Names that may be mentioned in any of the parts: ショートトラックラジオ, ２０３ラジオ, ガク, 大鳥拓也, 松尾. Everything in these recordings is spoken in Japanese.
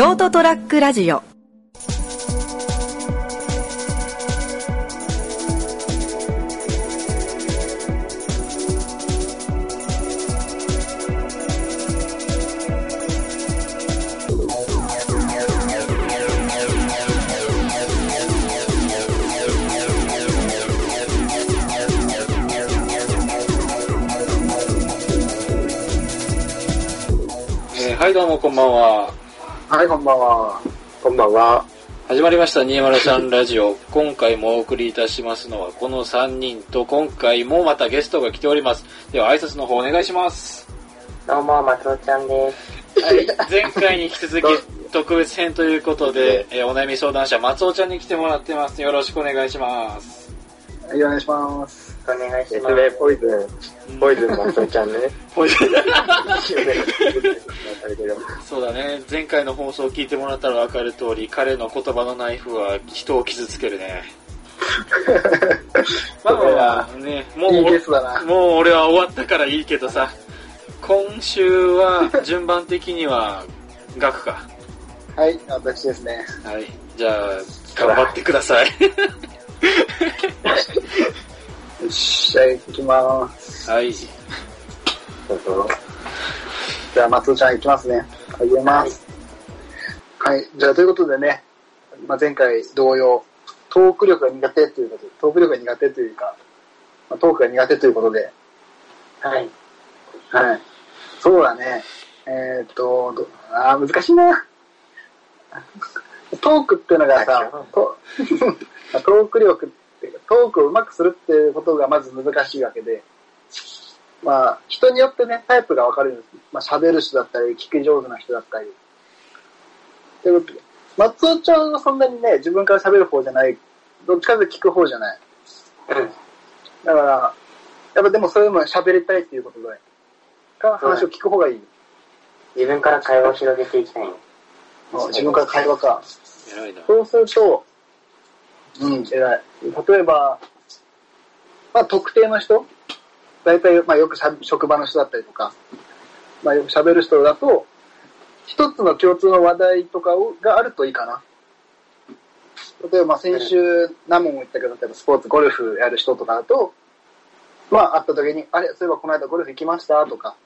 ショートトラックラジオ。はいどうもこんばんは。はいこんばんは。こんばんは。始まりました203ラジオ。今回もお送りいたしますのはこの3人と、今回もまたゲストが来ております。では挨拶の方お願いします。どうも松尾ちゃんです。はい、前回に引き続き特別編ということで、お悩み相談者松尾ちゃんに来てもらってます。よろしくお願いします。はいお願いします。お願いします。ポイズン松尾ちゃんね。ポイズン。そうだね。前回の放送を聞いてもらったら分かる通り、彼の言葉のナイフは人を傷つけるね。まあまあね、もう俺は終わったからいいけどさ、今週は順番的にはガクか。はい、私ですね。はい、じゃあ頑張ってください。よっしゃ、行きまーす。はい。じゃあ、松尾ちゃん行きますね。入れます。はい。じゃあ、ということでね、まあ、前回同様、トークが苦手ということで。はい。はい。そうだね。難しいな。トークっていうのがさ、トーク力って、トークをうまくするっていうことがまず難しいわけで、まあ人によってねタイプが分かれるんです。まあ喋る人だったり聞き上手な人だったり。ということで松尾ちゃんはそんなにね自分から喋る方じゃない。どっちかというと聞く方じゃない。だからやっぱでもそういうの喋りたいっていうことで、話を聞く方がいい。自分から会話を広げていきたい。自分から会話か。偉いな。そうすると。うん、偉い。例えば、まあ特定の人、大体、まあよく職場の人だったりとか、まあよく喋る人だと、一つの共通の話題とかがあるといいかな。例えば、先週何問も言ったけど、例えばスポーツ、ゴルフやる人とかだと、まあ会った時に、あれ、そういえばこの間ゴルフ行きましたとか、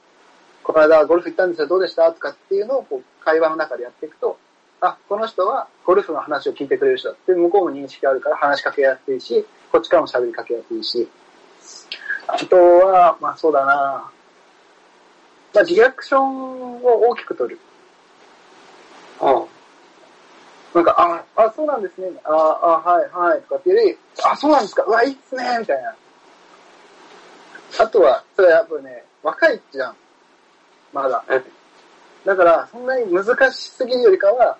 この間ゴルフ行ったんですよ、どうでしたとかっていうのをこう会話の中でやっていくと、あ、この人はゴルフの話を聞いてくれる人だって向こうも認識あるから話しかけやすいし、こっちからも喋りかけやすいし、あとはまあそうだな、まあリアクションを大きく取る。なんかあ、そうなんですね。あ、はいはいとかっていうより、あ、そうなんですか。うわいいっすねみたいな。あとはそれはやっぱね若いじゃん。まだ。だからそんなに難しすぎるよりかは。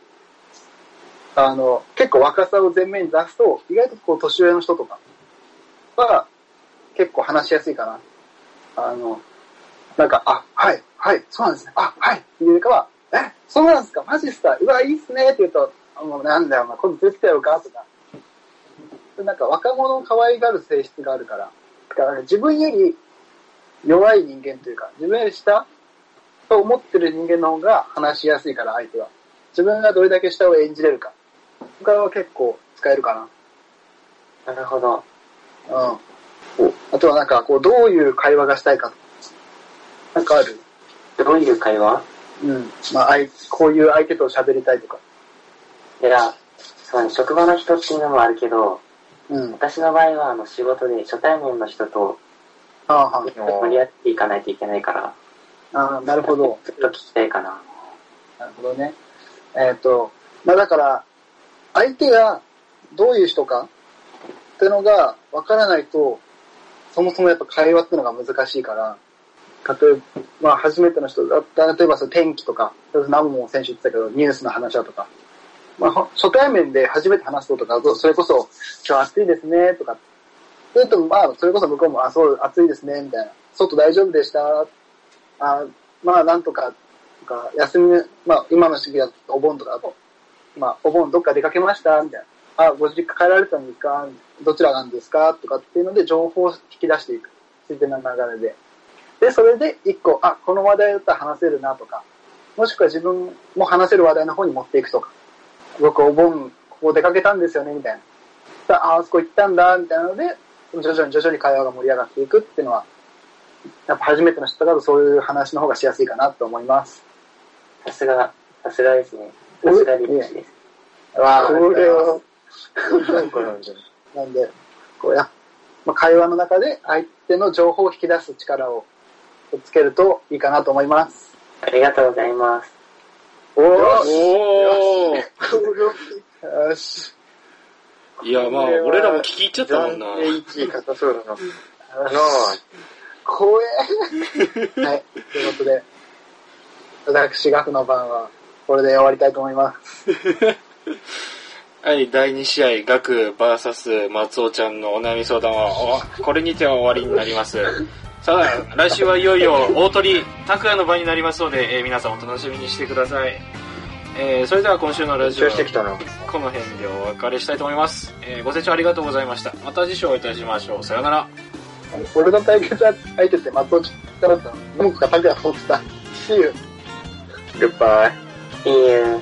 結構若さを前面に出すと、意外とこう、年上の人とかは、結構話しやすいかな。なんか、あ、はい、はい、そうなんですね。あ、はい、っていうよりかは、え、そうなんですか、マジっすか、うわ、いいっすね、って言うと、もうなんだよ、今度出てきたよか、とか。なんか若者を可愛がる性質があるから、だから自分より弱い人間というか、自分より下と思ってる人間の方が話しやすいから、相手は。自分がどれだけ下を演じれるか。他は結構使えるかな。なるほど。うん。あとはなんか、こう、どういう会話がしたいかとか。なんかある？どういう会話？うん。まあ、こういう相手と喋りたいとか。いや、そうね、職場の人っていうのもあるけど、うん、私の場合は、仕事で初対面の人と、盛り合っていかないといけないから。ああ、なるほど。ちょっと聞きたいかな。なるほどね。まあ、だから、相手がどういう人かってのが分からないと、そもそもやっぱ会話ってのが難しいから、例えば、まあ、初めての人だったら、例えばその天気とか、何も先週言ってたけど、ニュースの話だとか、まあ、初対面で初めて話すこととか、それこそ、今日暑いですね、とか、それと、まあ、それこそ向こうも、あ、そう、暑いですね、みたいな、外大丈夫でした、あ、まあ、なんとか、休み、まあ、今の時期だとお盆とかだと、まあ、お盆どっか出かけましたみたいな。あ、ご実家帰られたんですか、どちらなんですかとかっていうので情報を引き出していく。ついての流れで。で、それで一個、あ、この話題だったら話せるなとか、もしくは自分も話せる話題の方に持っていくとか、僕お盆ここ出かけたんですよねみたいな、あそこ行ったんだみたいなので徐々に会話が盛り上がっていくっていうのは、やっぱ初めての人だとそういう話の方がしやすいかなと思います。さすがですね。さすがリッチです。わー、これはなんでこうや、まあ、会話の中で相手の情報を引き出す力をつけるといいかなと思います。ありがとうございます。おーよしよし。いや、まあ俺らも聞き入っちゃったもんな。1位硬そうだな。怖え。はい、ということで私ガフの番はこれで終わりたいと思います。はい、第2試合ガク VS 松尾ちゃんのお悩み相談はこれにては終わりになります。さあ、来週はいよいよ大鳥拓也の場になりますので、皆さんお楽しみにしてください。それでは今週のラジオはこの辺でお別れしたいと思います。ご清聴ありがとうございました。また次週いたしましょう。さよなら。俺の対決相手って松尾ちゃんだったの、文句が拓也と思ってた。 See you Goodbye See you